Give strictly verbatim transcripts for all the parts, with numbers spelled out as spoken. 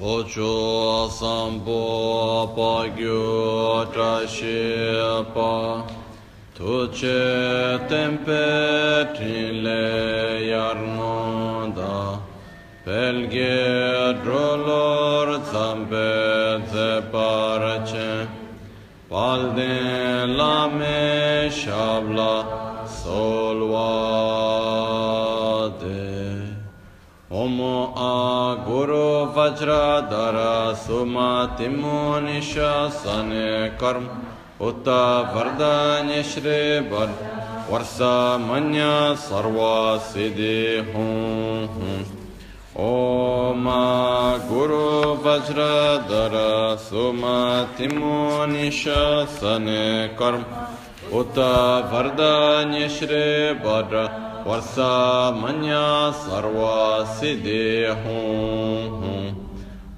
Vocho sampo pagyo trashepa tuce tempe trile yarnoda pelge drolor zampe zeparace palde lame shabla solvade Om Guru Vajradhara Sumatimo Nishasane Karma Uta Vardhanya Shribar Varsamanya Sarva Siddhi Hum Om Guru Vajradhara Sumatimo Nishasane Karma Uta Vardhanya Shribar Varsamanya sarva siddhi hum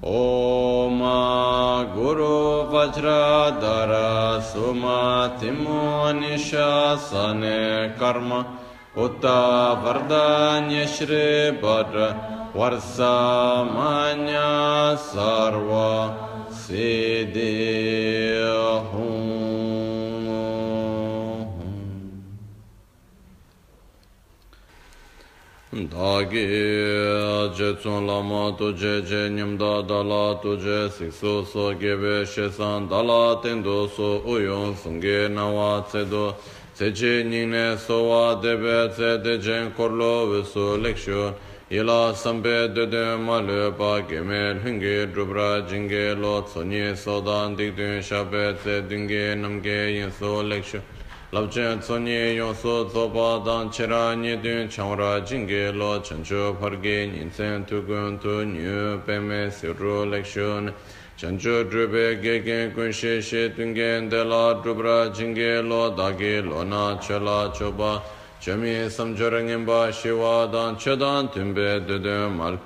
Om Guru Vajradhara Sumatimo Nishasane Karma Uta Vardhanya Shribar Varsamanya sarva siddhi hum Dāgī jēcūn lāma tujē jē nyamdā dālā tujē siksu so gēvē shēsān dālā tēndō so uyōn sūngē nāvā cēdō cēcē nīnē sōvā dēbē cēdē jēn korlō vēsū lēkshūn yēlā sāmbē dēdē mālē pā gēmē rhēngē drūbrā jīngē lō tsōnyē sōdān dīkdūn shābē cēdūngē namgē yēn sō lēkshūn Labchen tsonye yonso tsopa dan chera nyedun changra jingge lo chancho parge nyinsen tukun tu nyu peme siru lekshun chancho drube gegen kunshe she tungen de la drubra jingge lo dage lo na chala choba chami samjorangimba shiva dan chedan tumbe dudum mal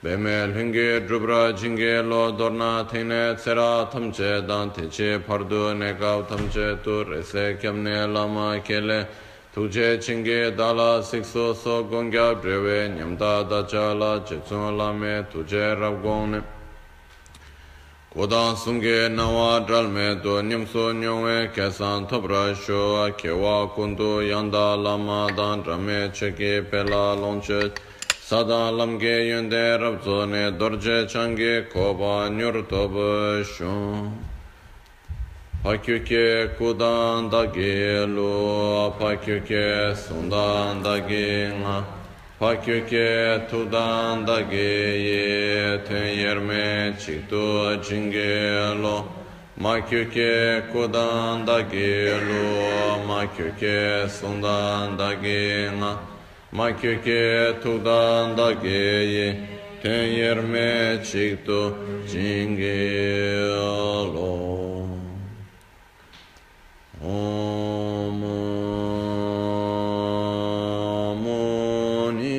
Bemel hunge drubra jingge lo dorna tene tsera tamche dan teche pardu negav tamche tu rese kemne lama kele tuje chinge dala sikso so gongya breve nyamda dachala jetsun lame tuje rabgone kodan sunge nawa dralme do nyamso nyongwe kesan tobra shoa kewa kundu yanda lama dan rame cheke pela lonche Sada lamge yunde rabzone dorje change koba nyurtobshun. Pakyuke kudan dagi lu, pakyuke sundan dagi nga, pakyuke tudan dagi ye, ten yerme chiktu jinge lu. Makyuke kudan dagi lu, makyuke sundan dagi nga. Makyuke tudan dageye ten yerme chiktu jingelo Om Muni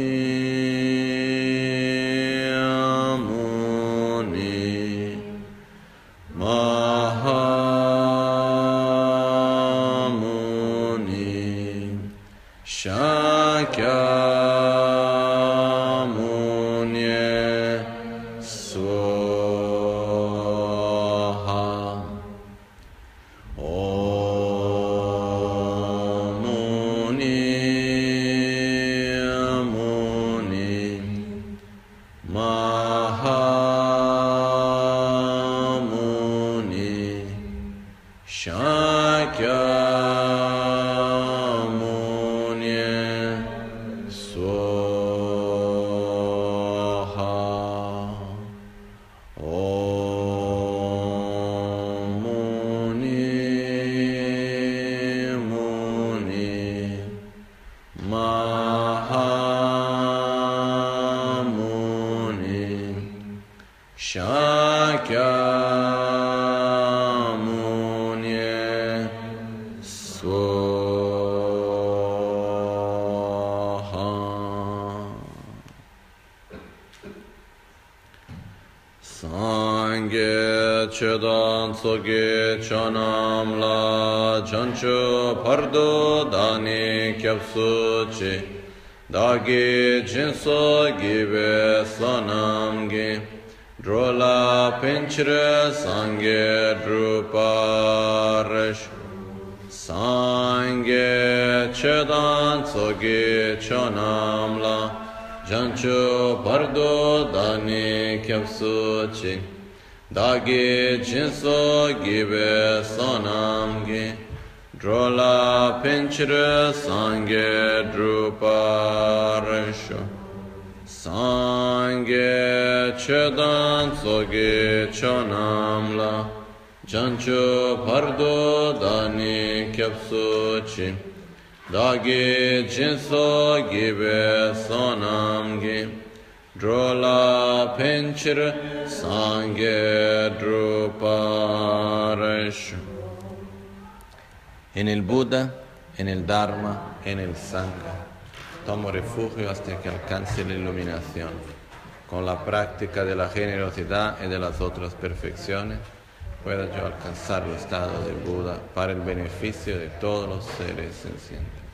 Muni Maha Muni Shakya Chedan soge chanam la chancho pardo dani kyapsuchi dagi jinso gibe sanam gi Drola pinchra sangye druparish sangye chedan soge chonamla jancho bardo dani kyapsuchi dagi jinso gibe sonamgi drola pinchra sangye druparish Sangye chedan soge chonamla jancho pardo dani kyapsuchi dagi jinso gibe sonamgi drola pinchir sangye druparesh. E nel Buddha, e nel Dharma, e nel Sangha tomo refugio hasta que alcance la iluminación. Con la práctica de la generosidad y de las otras perfecciones, pueda yo alcanzar el estado de Buda para el beneficio de todos los seres sencientes.